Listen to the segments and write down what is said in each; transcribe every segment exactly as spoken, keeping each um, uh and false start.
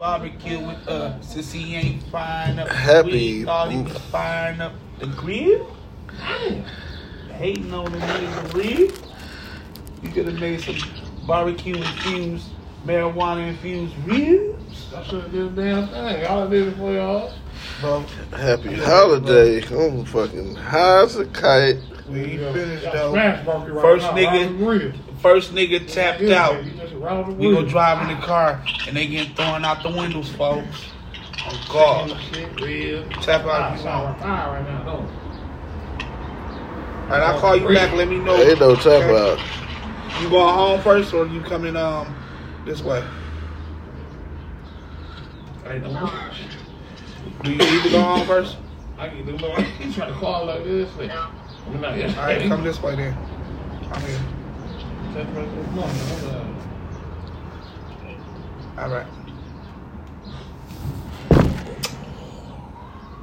Barbecue with uh, since he ain't frying up happy. Thought he was firing up the grill. Damn. Hating on the niggas grill. You could have made some barbecue infused, marijuana infused ribs. I should have did a damn thing. Y'all did it for y'all. Bro. Happy holiday. I'm fucking high as a kite. We yeah. finished though. Right first now, nigga, first nigga tapped yeah, out. Nigga. We go drive in the car and they getting thrown out the windows, folks. Oh God. Tap out if you want. Alright, I'll call you back. Let me know. Ain't no tap okay. out. You going home first or you coming um this way? I ain't no. Do you need to go home first? I can do no. He's trying to call like this. Like, I'm not yet. All right, come this way then. I'm here. All right.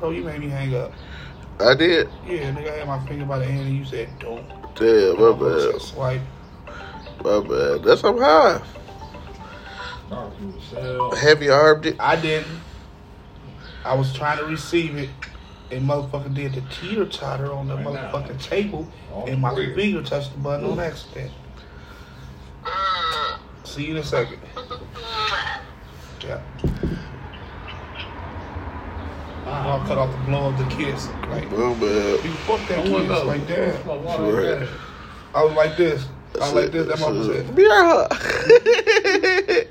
Oh, you made me hang up. I did. Yeah, nigga, I had my finger by the hand and you said don't. Damn, my bad. Swipe. My bad. That's up high. Oh, heavy armed it. I didn't. I was trying to receive it, and motherfucker did the teeter totter on the right motherfucking now. Table, all and my weird. Finger touched the button on accident. See you in a second. Yeah. I'll cut off the blow of the kiss. Like, well, man. You fucked that kiss up. Like that. Right. I was like this. That's I was like this. That motherfucker said.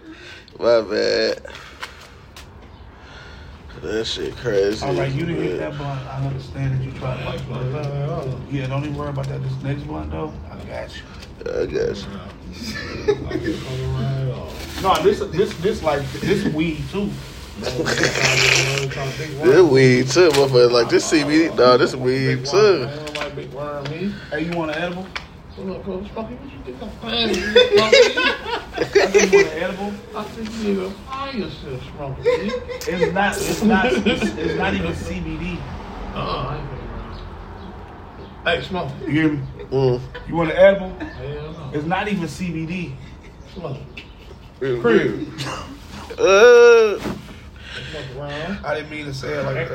My bad. That shit crazy. All right, you didn't hit that blunt. I understand that you tried to like blunt. Yeah, don't even worry about that. This next blunt, though, I got you. I got you. No, this, this, this, like, this weed, too. This weed, too, motherfucker. Like, this C B D, nah, this weed, too. Hey, you want an edible? What up, Coach? What you think I'm fine? I think you want an edible. I think you need to find yourself smoking. It's not, it's not, it's, it's not even C B D. Uh-uh. Hey, smoke. You hear me? Mm. You want an edible? Hell no. It's not even C B D. Smoke. Cream. Uh. I didn't mean to say it like that,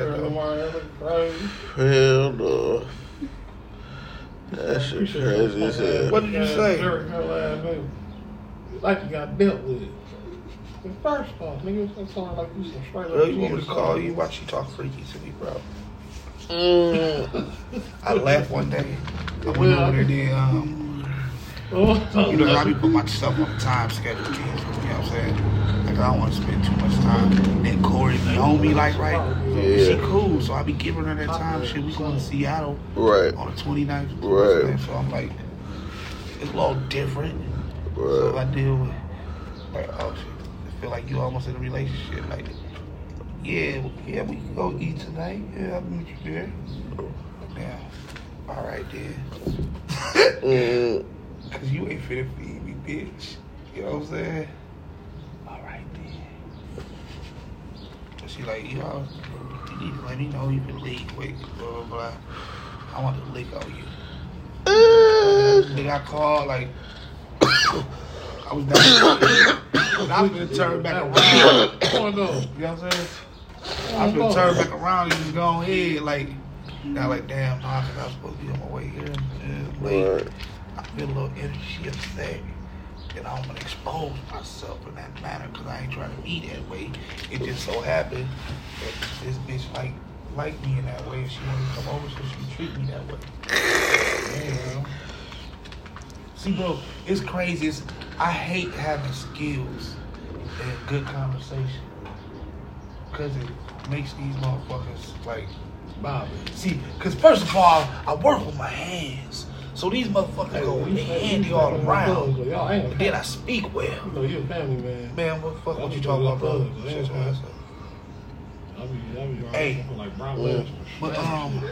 though. Hell no. That shit crazy as hell. What did you say? Like you got dealt with it. First off, nigga, it's something like you some straight up. Girl, you want me to call you? Why she talk freaky to me, bro? Mm. I laughed one day. I went well, over there then, um, oh. you know, I be putting myself on a time schedule, kids. You know what I'm saying? Like, I don't want to spend too much time. Then Corey, you know me, like, right? Yeah. She cool, so I be giving her that time. Shit, we going to Seattle right. on the twenty-ninth. Right. So I'm like, it's a little different. Right. So I deal with, like, oh shit, I feel like you almost in a relationship. Like, yeah, yeah, we can go eat tonight. Yeah, I'll meet you there. Yeah, all right then. mm. Cause you ain't finna feed me, bitch. You know what I'm saying? All right then. So she like, you know, you need to let me know you can leave quick, blah blah blah. I want to lick on you. Uh. Nigga, I called like. I was down. I was gonna turn back around. You know what I'm saying? I was gonna turn back around and just go ahead. Like, now, like, damn, nah, cause I was supposed to be on my way here. Yeah, late. Right. I feel a little energy upset. And I don't want to expose myself in that manner because I ain't trying to be that way. It just so happened that this bitch, like, liked me in that way. And she wanted to come over so she treat me that way. Yeah. See, bro, it's crazy. It's, I hate having skills and good conversation because it makes these motherfuckers, like, bother. See, because first of all, I work with my hands. So these motherfuckers hey, go handy family all family around. Family, y'all but then I speak well. You know, you're a family man. Man, what the fuck what you talking about, brother? Shut your ass up. Hey, like Brown well, but, um,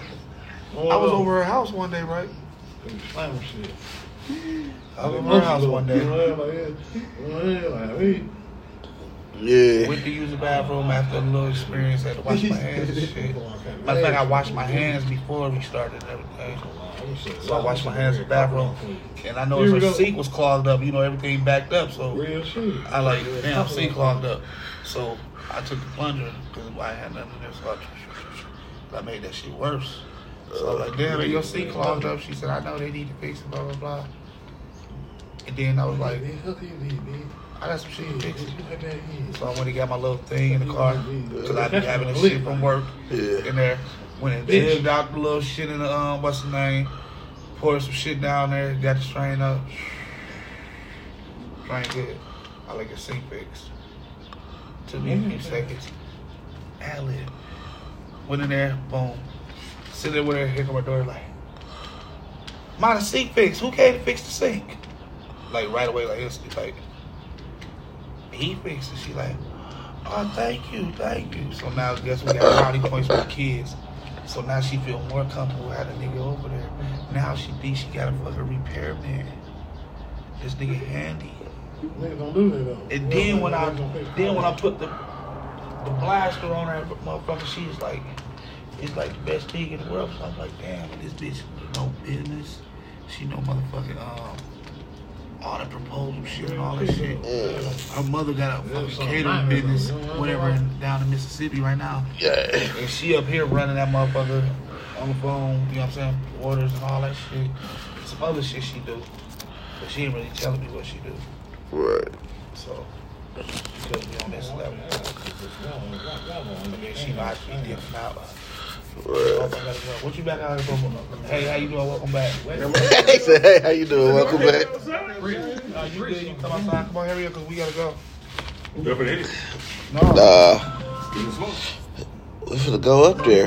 oh. I was over her house one day, right? Slam shit. I was in her house one day. Yeah. Went to use the bathroom after a little experience. Had to wash my hands and shit. Matter of fact, I washed my hands before we started everything. So I washed my hands in the bathroom. And I noticed her sink was clogged up. You know, everything backed up. So I like, damn, sink clogged up. So I took the plunger because I had nothing in there, so I, I made that shit worse. So I was like, damn, your seat clogged up. She said, I know they need to fix it, blah, blah, blah. And then I was like, I got some shit to fix it. So I went and got my little thing in the car because I've been having this shit from work in there. Went and digged out the little shit in the, um, what's the name? Poured some shit down there, got the strain up. Strain good. I like a sink fix. Took me a few seconds. Ad-lib. Went in there, boom. Sitting there with her, here come my door, like, mine a sink fix. Who came to fix the sink? Like, right away, like, instantly, like, he fixed it. She like, oh, thank you, thank you. So now, guess we got brownie points for the kids. So now she feel more comfortable having a nigga over there. Now she thinks she got a fucking repairman. This nigga handy. Nigga don't do that though. And then when I then when I put the the blaster on her motherfucker, she's like, it's like the best thing in the world. So I'm like, damn, this bitch no business. She no motherfucking um all the proposal shit and all that shit. Her mother got a fucking catering business, whatever, down in Mississippi right now. Yeah. And she up here running that motherfucker on the phone, you know what I'm saying? Orders and all that shit. Some other shit she do. But she ain't really telling me what she do. Right. So, she couldn't be on this level. And then she might be different out. Right. What you back out here for? Hey, how you doing? Welcome back. He said, hey, how you doing? Welcome back. Uh, you good? You come outside. Come on, hurry up, because we got to go. You ever did it? No. Nah. We're going to go up there.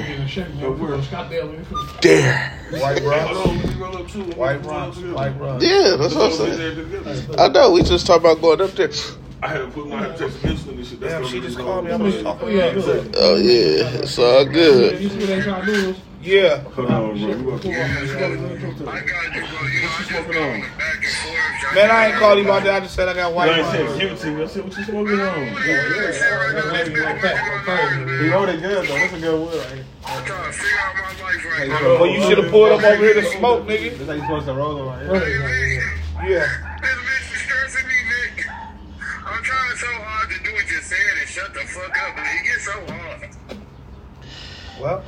There. White Rocks. White Rocks. White Rocks. Yeah, that's what I'm saying. I know. We just talking about going up there. I had to put my text Houston and shit. That's damn, she just called me. I'm just talking about it. Oh, yeah. It's all good. Yeah. Hold on, bro. You got man, I ain't called you about that. I just said I got white wine. Give it to me. I said, what you smoking on? You know that good, though. That's a good word, right? I'm trying to figure out my life right now. Well, you should have pulled up over here to smoke, nigga. That's how you supposed to roll over here. Yeah. I'm trying so hard to do what you're saying and shut the fuck up, but it gets so hard. Well,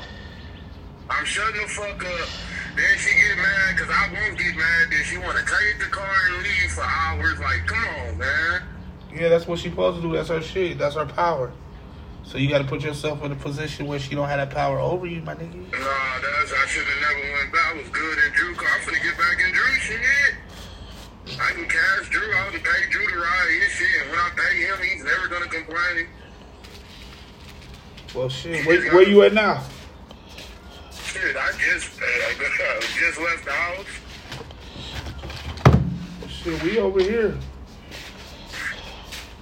I'm shutting the fuck up. Then she get mad because I won't get mad. Then she want to take the car and leave for hours. Like, come on, man. Yeah, that's what she supposed to do. That's her shit. That's her power. So you got to put yourself in a position where she don't have that power over you, my nigga. Nah, that's, I should have never went back. I was good at Drew. I'm finna get back in Drew shit. I can cash Drew out and pay Drew to ride his shit, and when I pay him, he's never gonna complain. Well, shit, where, where you at now? Shit, I just uh, just left the house. Well, shit, we over here.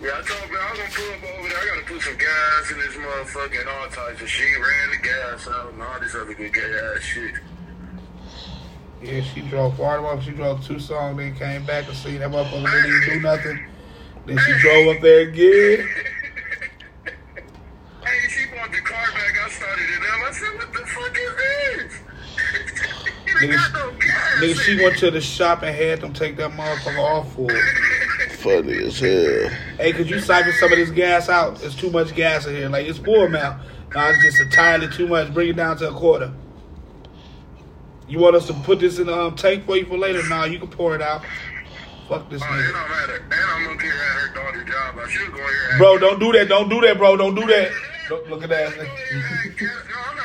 Yeah, I told her I was gonna pull up over there. I gotta put some gas in this motherfucker and all types of shit. Ran the gas out and all this other good gas shit. Yeah, she drove far enough. She drove Tucson, then came back and seen that motherfucker didn't even do nothing. Then she drove up there again. Hey, she brought the car back. I started it up. I said, what the fuck is this? You didn't got no gas. Nigga, she went to the shop and had them take that motherfucker off for it. Funny as hell. Hey, could you siphon some of this gas out? There's too much gas in here. Like, it's full amount. Nah, it's just entirely too much. Bring it down to a quarter. You want us to put this in the um, tank for you for later? Nah, you can pour it out. Fuck this uh, nigga. And I'm, at her, and I'm looking at her daughter's job. I should go here. Bro, don't do that. Don't do that, bro. Don't do that. Don't look at that. No, I'm not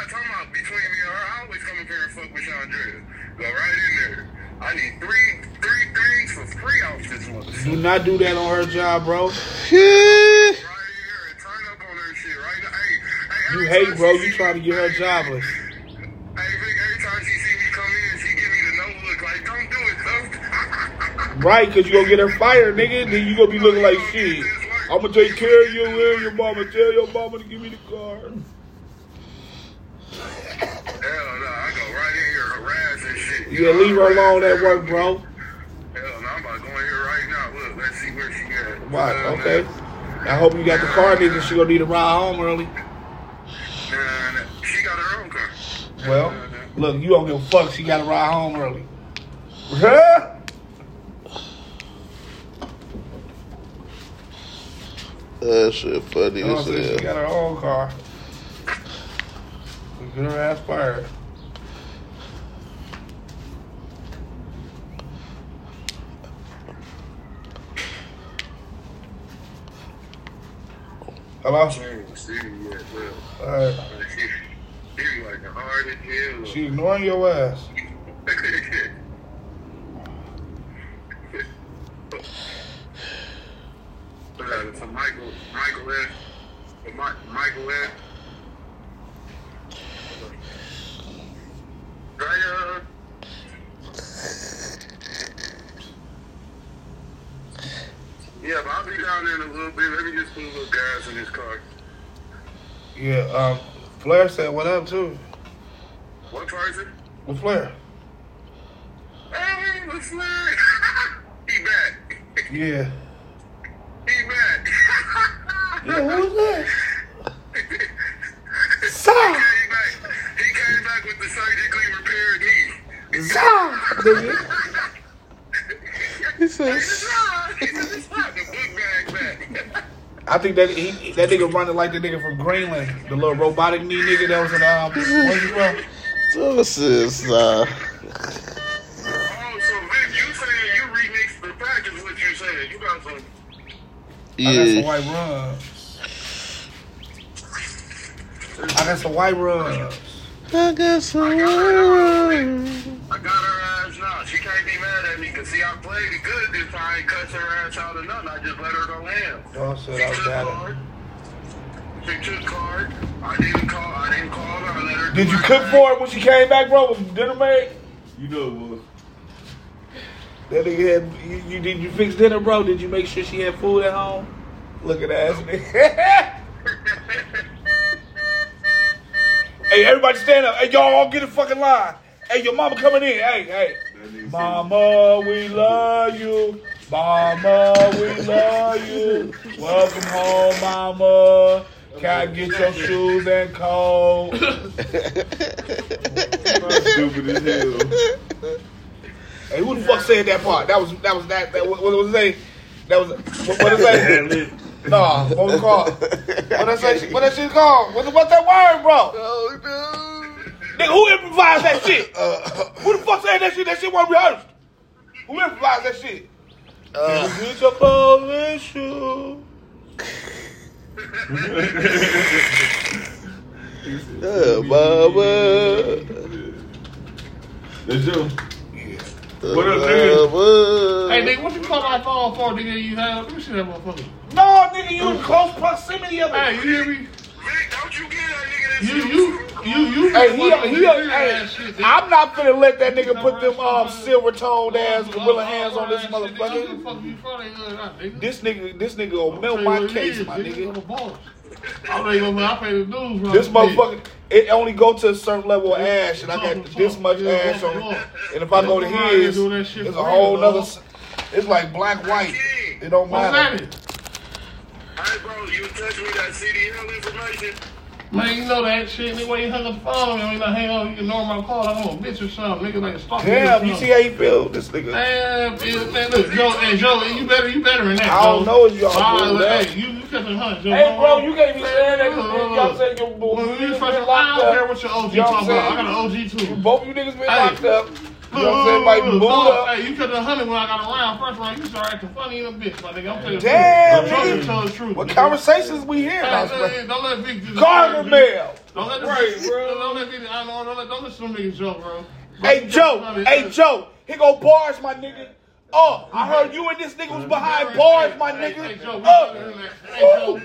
talking about between me and her. I always come up here and fuck with Chandra. Go right in there. I need three, three things for free off this one. Do not do that on her job, bro. Shit. Right here and turn up on her shit. Right now. Hey, hey, you hate, bro. You trying to get her jobless. Right, because you're going to get her fired, nigga, and then you're going to be looking like shit. I'm going to take care of you and your mama. Tell your mama to give me the car. Hell no, I go right in here harassing shit. Yeah, leave her alone at work, bro. Hell no, I'm about to go in here right now. Look, let's see where she at. Right, okay. I hope you got the car, nigga. She going to need a ride home early. She got her own car. Well, look, you don't give a fuck. She got to ride home early. Huh? That shit funny as hell. She got her own car. Get her ass fired. Hello? She ain't seen you yet, man. All right. She, she like hard as hell. She ignoring your ass. For Michael, Michael S. For My, Michael S. Right yeah, but I'll be down there in a little bit. Let me just put a little gas in this car. Yeah, um, Flair said what up, too. What person? With Flair. Hey, with Flair. He back. Yeah. Yeah, who's that? Zah! He came back. He came back with the surgically repaired knee. Zah! Nigga. He said, Zah! He said, Zah! The big bag back. I think that he, that nigga running like the nigga from Greenland. The little robotic knee nigga that was in, um, what's he from? So this is, uh... Oh, so Vic, you saying you remixed the package, what you saying. You got some... Yeah. I got some white rubs. I got some white rubs. I got some white rubs. I got her ass now. She can't be mad at me because, see, I played it good this time. I ain't cussed her ass out or nothing. I just let her go in. Oh, so she took card. She took card. I didn't call. I didn't call her. I let her. Did you cook for it when she came back, bro? Was dinner made? You know it was. That nigga had, you, you, did you fix dinner, bro? Did you make sure she had food at home? Look at that ass nigga. Hey, everybody stand up. Hey, y'all all get a fucking line. Hey, your mama coming in. Hey, hey. Mama, we love you. Mama, we love you. Welcome home, mama. Can I get your shoes and coat? Stupid as hell. Hey, who the fuck said that part? That was that was that. that what, what was it? That was what, what is that? Nah, what was it called? What that shit? What that shit called? What what's that word, bro? Oh, no. Nigga, who improvised that shit? Uh, who the fuck said that shit? That shit wasn't rehearsed. Who improvised that shit? Uh, it's a cold issue. Yeah, mama. That's you. What up, nigga? Hey, nigga, what you call my phone for, nigga? You have? Let me see that motherfucker. No, nigga, you in close proximity of it. Hey, you hear me? Man, don't you get that nigga? You, you, you, you. Hey, he, he, he, hey, shit, I'm not finna let that nigga put them um silver-toned ass gorilla hands on this motherfucker. This nigga, this nigga gonna melt my case, my nigga. I pay the dues, bro. This motherfucker, it only go to a certain level of ash, and I got this much ash on it. And if I go to his, it's a whole nother. It's like black white. It don't matter. Hey, bro, you touch me that C D L information. Man, you know that shit. Nigga, when you hung up the phone, and when I hang on, you ignore my call. I'm gonna bitch or something. Nigga, like stalking. Damn, you see how he feel, this nigga. Damn, man, man, look, Joe, and Joe, you better, you better than that. I don't know if y'all that. Hunt, hey, bro, you can't be saying that because uh, y'all said your boy. Well, you fucking locked up. I don't care what your O G talking about. I got an O G too. Both you niggas been hey. locked up. You know what I'm saying? Like, oh, up. Hey, you could have hunted when I got around. First round, you started acting funny in a bitch. My nigga, I'm telling you. Damn, nigga. Tell the truth. What nigga. Conversations we hear? Hey, hey, don't let Vic do this. Carter Mail. Don't let Vic do this. Don't listen to niggas, Joe, bro. Hey, Joe. Hey, Joe. He go bars, my nigga. Oh, I heard you and this nigga was behind bars, my nigga. Hey, hey, Joe, oh. Hey, Joe.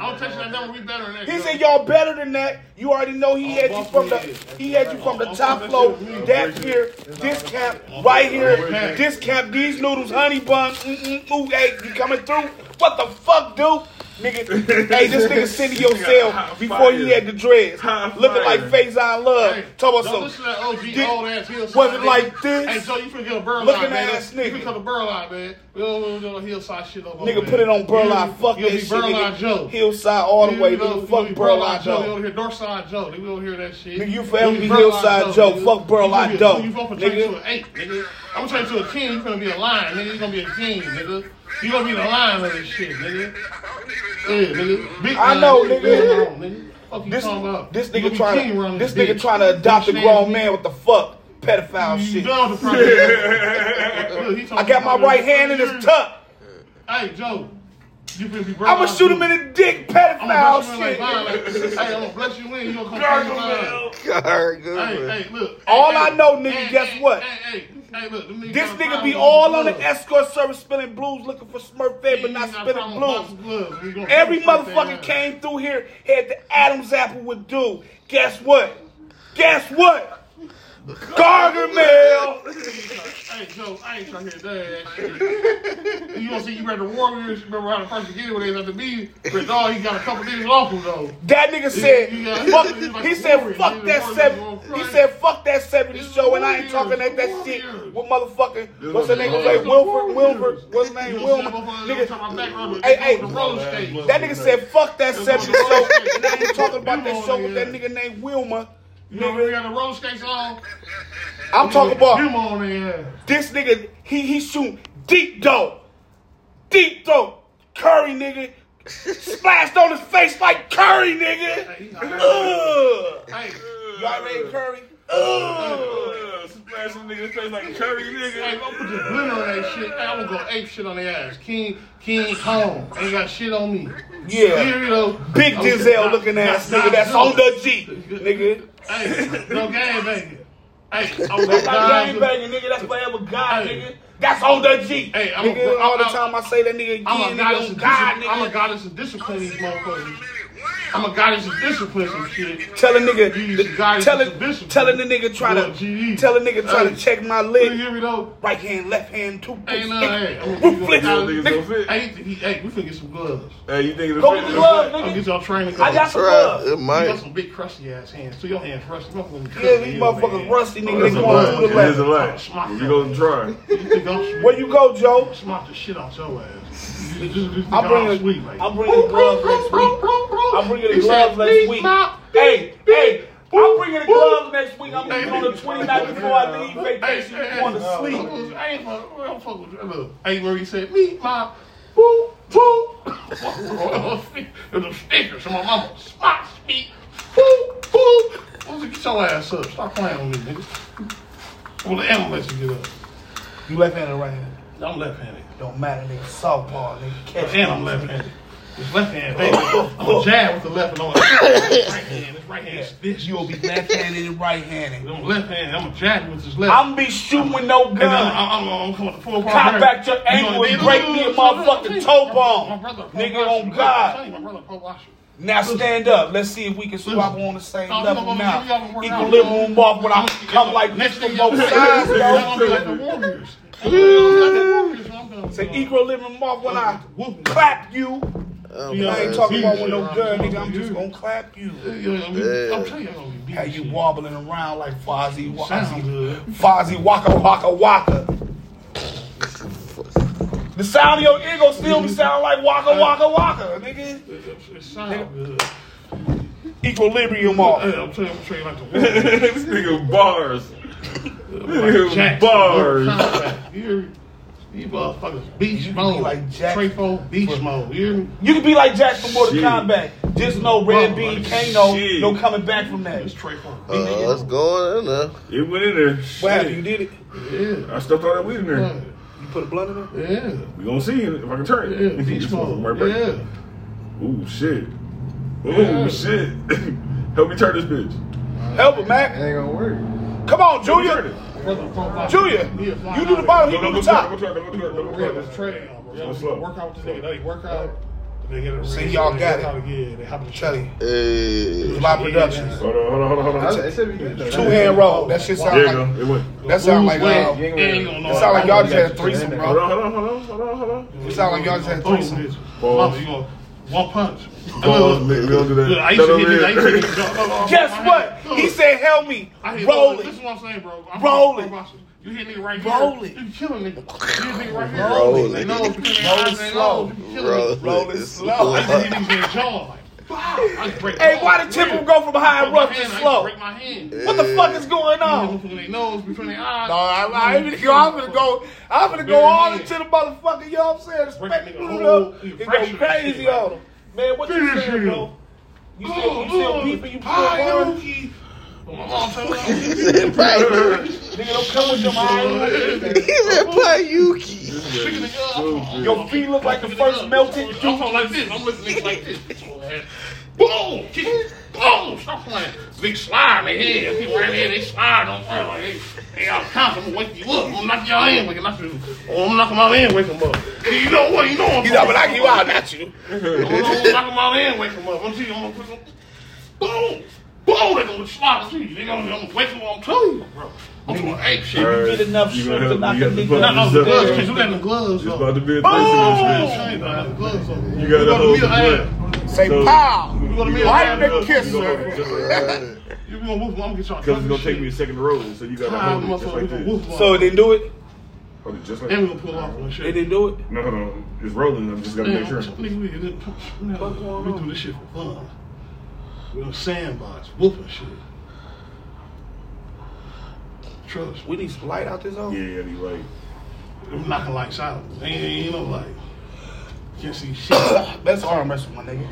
I'll touch that number. We better than that. He Joe. said y'all better than that. You already know he oh, had you from the he had you from the top floor. That here, this cap right here, this cap, these noodles, honey bun. Mm-mm, ooh, hey, you coming through? What the fuck, dude? Nigga, hey, this nigga sending your cell before he had the dreads. Looking like Faison Love. Hey, talk about some. O G, was it like this? Hey, so you finna get a Burline, looking man. Ass nigga. You finna come to Burline, man. We don't do no hillside shit no more. Nigga, man. Put it on Burline. You, fuck that shit, nigga. Joe. Hillside all the you way, nigga. Fuck Burline Joe. We don't hear Northside Joe. We don't hear that shit. Nigga, you forever be Hillside Joe. Fuck Burline Joe. You vote for turning to an eight, nigga. I'm gonna turn you to a king. You finna be a lion, nigga. You gonna be a king, nigga. You gonna be the lion of this shit, nigga. Yeah, nigga. Big I know, nigga. Nigga. nigga. Fuck you this, talking about? This nigga trying. This nigga bitch. trying to adopt bitch, a grown nigga. man. What the fuck? Pedophile you, shit. You Look, I got my right hand in his tuck. Hey, Joe. I'ma shoot him in the dick, pedophile shit. Hey, I'ma bless you in. You gonna come back? Hey, hey, look. All I know, nigga, guess what? Hey, hey, look. This nigga be all on the escort service spilling blues, looking for Smurf Fed, but not spilling blues. Every motherfucker came through here, had the Adam's apple with dude. Guess what? Guess what? Gargamel! Hey, Joe, I ain't trying to hear that shit. You don't see you read the Warriors, remember how the first beginning when they was at the meeting, but dog, he got a couple niggas lawful though. That nigga said, you, you fuck, like he, said fuck that seven, he said, fuck that seventies show, and I ain't talking that, that shit with motherfucking, what's the name play? Wilford, Wilford, what's his name? Wilmer. Nigga, hey, hey, that nigga said, fuck that seventies show, and I ain't talking about that show with that nigga named Wilmer. You know, we got the roller skates on. I'm you talking about him on there. This nigga, he he shooting deep though. Deep though. Curry nigga. Splashed on his face like Curry nigga. Hey, Ugh. Hey. Y'all ready Curry? Ugh. Splash on nigga's face like Curry nigga. Hey, don't put your glitter on that shit. Hey, I'm gonna go ape shit on their ass. King King Kong ain't got shit on me. Yeah. You know, big Denzel looking ass nigga that's on the G, nigga. Hey, no game banging. Hey, I'm that's not game banging, nigga. That's forever God, hey. nigga. That's on the G. Hey, I'm nigga, a, all I'm, the time I say that nigga again. I'm a goddess of discipline. I'm a goddess of discipline. These motherfuckers. I'm a goddess of discipline. Some shit. Tell a nigga. The, tell it. Telling the nigga try to. G E. Tell a nigga try hey. to check my leg. You hear me though? Right hand, left hand, two. Hey, no, hey. Ruthless. Hey, we finna get some gloves. Hey, you think it's go get the gloves, nigga. I'll get y'all training gloves. I got some gloves. You got some big crusty ass hands. So your hands rusty. Yeah, these motherfuckers rusty, nigga. They going through the left. You gonna try? Where you go, Joe? Smock the shit out your ass. Just, just, just I'll bring the gloves next week. I'll bring the gloves next week. I'll bring the gloves next week. Hey, hey, I'm bringing the gloves next week. I'm leaving on the twenty-ninth before I leave vacation. You want to sleep? I ain't fuck, fuck with you. Look, I ain't where he said, me, my, boo, boo. The stickers from my mama. Smock, speak, boo, boo. I'm going to get your ass up. Stop playing with me, nigga. Well, the ambulance will get up. You left-handed or right-handed? I'm left-handed. Don't matter, nigga. Softball, nigga. Catch and I'm left-handed. It's left-handed, baby. I'm a jab with the left and I'm like, it's right-handed. It's right-handed. Yeah. You'll be left-handed and right-handed. I'm left-handed. I'm a jab with this left. I'm be shooting with no gun. I'm, I'm, I'm, I'm coming to full power. Cop back your ankle and break me a motherfucking toe bone. Nigga, on God. My brother, Pro Washer. Now stand up. Let's see if we can swap on the same level now. Equilibrium off when I come like this from both sides, bro. It's an equilibrium off when I clap you. Oh, you know, I ain't talking about with no gun, nigga. I'm just gonna clap you. I'm telling you, how you wobbling around like Fozzie Wazzy. Fozzie Waka Waka Waka. The sound of your ego still be sound like Waka Waka Waka, nigga. It sound good. Equilibrium off. Hey, I'm telling you, I'm like the this nigga bars. This nigga bars. You you motherfuckers beach you mode. Be like Jack. Trayfo beach for, mode. You hear me? You can be like Jack from Mortal Kombat. Just no Red Bean Kano. No coming back from that. It's Trayfo. Uh, let's go in there. It went in there. What happened? You did it? Yeah. I stuffed all that weed in there. Yeah. Put a blunt in it? Yeah. We gonna see if I can turn it. Yeah. Beach mode. Right back. Yeah. Ooh, shit. Ooh, yeah. shit. Help me turn this bitch. Right. Help him, Mac. It ain't gonna work. Come on, Junior. Junior, you do the bottom, you do the top. Work out with the nigga. They work out. They get it. See, y'all got it. Yeah, they hop in the Chelly. Hey. My Productions. Hold on, hold on, hold on. Hold on. Two hand roll. That shit sound there like. There you go. It went. That sound like. Uh, it sound like y'all just had a threesome, bro. Hold on, hold on, hold on, hold on, hold on. It sound like y'all just had a threesome. Pause. One punch. Pause. We don't do that. I used to hit this. I used to hit this. Guess what? He said, "Help me, roll it." This is what I'm saying, bro. Roll it. You hit nigga right roll here. It. You killing nigga. You hit nigga right here. Roll, roll it. Roll it slow. Roll it, roll it slow. I just hit niggas in the jaw. Like, I break hey, why the temple go from high and rough to slow? Break my hand. What the fuck is going on? Between their nose, between their eyes. No, I, I, I, yo, I'm gonna go. I'm gonna go all into the motherfucker. You know what I'm saying? Respect. It go crazy on them. Man, what you saying, bro? You still, you still peeping? You still barring? He said Payuki. Nigga, don't come with them eyes. He said Payuki. Your feet look like the first melted. I'm going like this. I'm listening like this. Boom! Boom! Stop playing. Big slime in here. People right here, they slide on fire like they, they all confident. Wake you up. I'm gonna knock y'all in. Wake them up. I'm knock them out in. Wake them up. You know what? You know I'm. You know I'm knocking you out, not you. I'm gonna knock them out in. Wake them up. I'm see. I'm gonna put them. Boom! Boom! They gonna slide to you. They gonna, I'm gonna wake them up. I'm telling you, bro. I'm doing ape shit. Right. You did enough shit to knock a nigga out. No, no, the gloves. Cause you got the gloves on. It's about to be a thing. You got the gloves on. Say so, pow! Light the kisser. You gonna whoop him? I'm gonna get y'all. Because it's gonna take me a second to roll, so you gotta ah, hold it just like this. So they do it. Hold it just like. And we gonna pull off one shit. They didn't do it. No, no, no. It's rolling. I'm just gotta make sure. We do this shit for fun. We on sandbox, whooping shit. Trust. We need some light out this zone. Yeah, yeah, be light. I'm knocking lights out. Ain't, ain't no light. Can't see shit. That's arm wrestling, my nigga.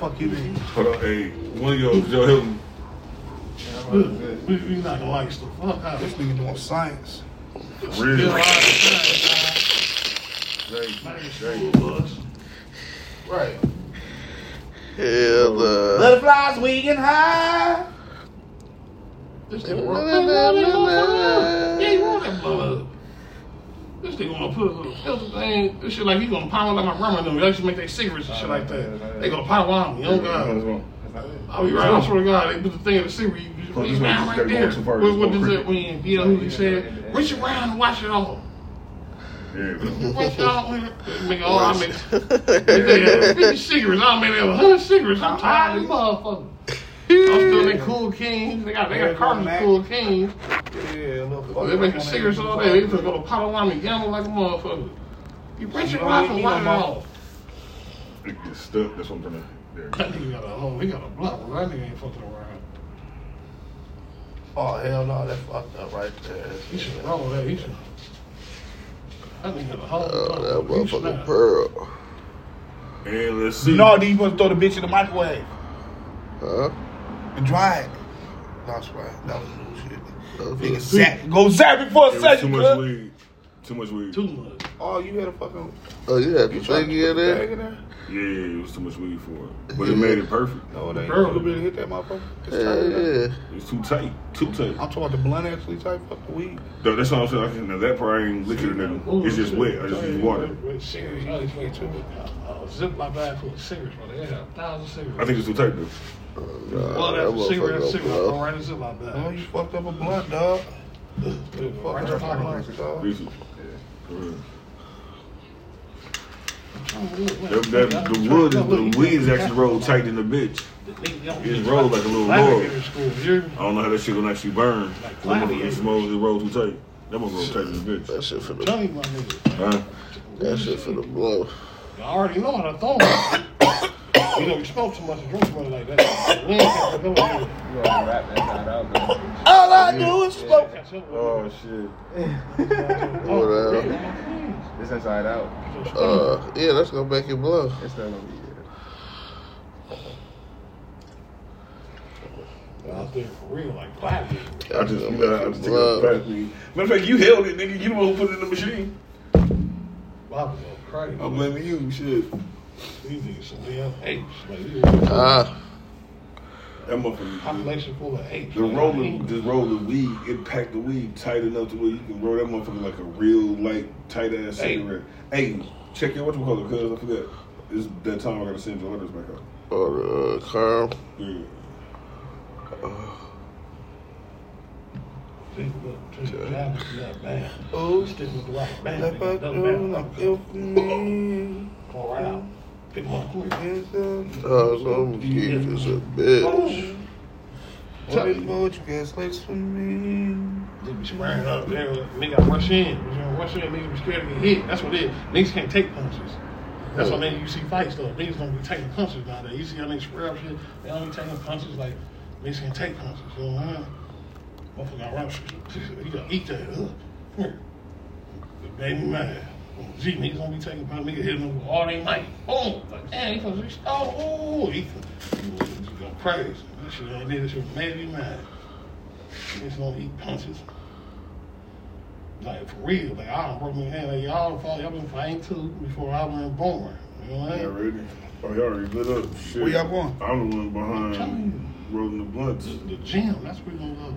Fuck you, nigga. Hold on, hey, one of y'all, Joe Hilton. We, we not gonna like stuff. Fuck out. This nigga doing science. Really? Right. Right. Hell, uh. Butterflies winging high. This nigga rock. Yeah, you want that blood. This nigga gonna put a thing, this shit like he gonna pound like my grandma and them. They used to make their cigarettes and shit like that. They gonna pound on me, you know what I'm. I'll be right, I swear to God, they put the thing in the cigarette, you just put it down right there. What, what is it when, you know who he said, reach around and watch it all. Yeah, watch it all, nigga, all I make, fifty cigarettes, I made a hundred cigarettes, I'm tired of this motherfucker. I'm still they Cool Kings. They got they got cartons of Cool Kings. Yeah, no fuck. They making cigarettes all day. They just go to Potawatomi and gamble like a motherfucker. You break your life and wipe it off. It gets stuck. That's what I'm trying to. There. That nigga got a hole. He got a block. That nigga ain't fucking around. Oh hell no, that fucked up right there. He should roll that. He should. That nigga got a hole. Oh, that motherfucking pearl. And let's see. No, then you want to throw the bitch in the microwave? Huh? Dry it. That's right. That was bullshit. Nigga zap. Go zap it for a second. Too much weed. Too much weed. Too much. Oh, you had a fucking. Oh, you had the thingy in there? in there? Yeah, it was too much weed for it. But it made it perfect. No, it ain't. Girl, you better hit that motherfucker. It's tight. Yeah. It's too tight. Too tight. I'm talking about the blunt actually tight. Fuck the weed. No, that's all I'm saying. I can, now that part I ain't liquor now. It's just wet. I just use water. Cigarettes. I just went too. I'll zip my bag full of cigarettes, brother. They had a thousand cigarettes. I think it's too tight, though. Uh, nah, well, that's a cigarette, cigarette. Go right into my bag. Oh, you fucked up a blunt, dog. Right in your pocket, dog. The wood, the weed is actually rolled tight in the bitch. It's rolled like a little log. I don't know how that shit gonna actually burn. It smoke, it rolled too tight. That one rolled tight in the bitch. That shit for the huh? That shit for the blow. I already know how to throw it. You know, you smoke too much and drink too much like that. We ain't got to do it. All I do is smoke. Oh, shit. What out? It's inside out. Uh, yeah, that's going to make it blow. It's not going to be there. Out there for real, like black people. I just, I'm going to black people. Matter of fact, you held it, nigga. You the one who put it in the machine. Bob was going crazy. I'm blaming you, shit. These niggas some damn apes. Like, ah. That motherfucker. Population full of apes. The rolling, just roll the weed, impact the weed tight enough to where you can roll that motherfucker like a real, like, tight ass cigarette. Hey, check your, what you call it, cuz? I forget. It's that time I gotta send your letters back out. Oh, uh, Carl? Yeah. Uh. Oh, stick with the white man. Come on, right out. Pick him up quick. Oh, some geek is a bitch. Tell me what you guys like for me. They be swearing up. Nigga gotta rush in. Rush in. Niggas be scared to get hit. That's what it is. Niggas can't take punches. That's why you see fights, though. Niggas don't be taking punches nowadays. You see how niggas spread up shit. They don't be taking punches. Like, niggas can't take punches. You know what I mean? Motherfucker got robbed. You gotta eat that. Huh? Come here. Baby man. G, niggas gonna be taking my nigga hitting them with all they might. Boom! Like, damn, he supposed to be stalled. Oh, he gonna crazy. This shit ain't there. This shit made me mad. Niggas gonna eat punches. Like, for real. Like, I done broke my hand. Like, y'all fought, y'all been fighting too before I was born. You know what I mean? Yeah, really. Oh, y'all already lit up. Shit. Where y'all going? I'm the one behind rolling the blunts. The, the gym, that's where you gonna go.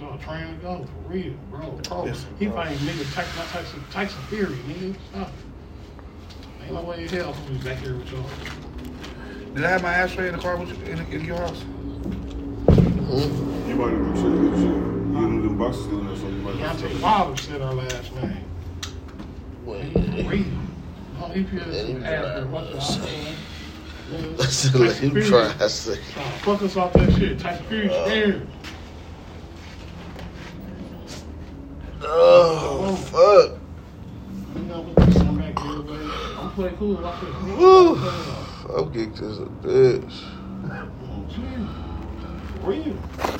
So I'm trying to go, for real, bro. bro. Listen, he bro. fighting niggas Tyson, not Tyson, Tyson Fury, nigga. Stop it. Ain't no way in hell I'm gonna be back here with y'all. Did I have my ashtray in the car with you, in, in your house? Mm-hmm. You might have been chilling with you. You know them boxes in there, so you might have been chilling. Deontay Wilder said our last name. Well, he real. No, he put his ass in what the Let's let him try. I say. Fuck us off that shit. Tyson Fury's scared. Oh, fuck. Woo. I'm getting this a bitch. For real.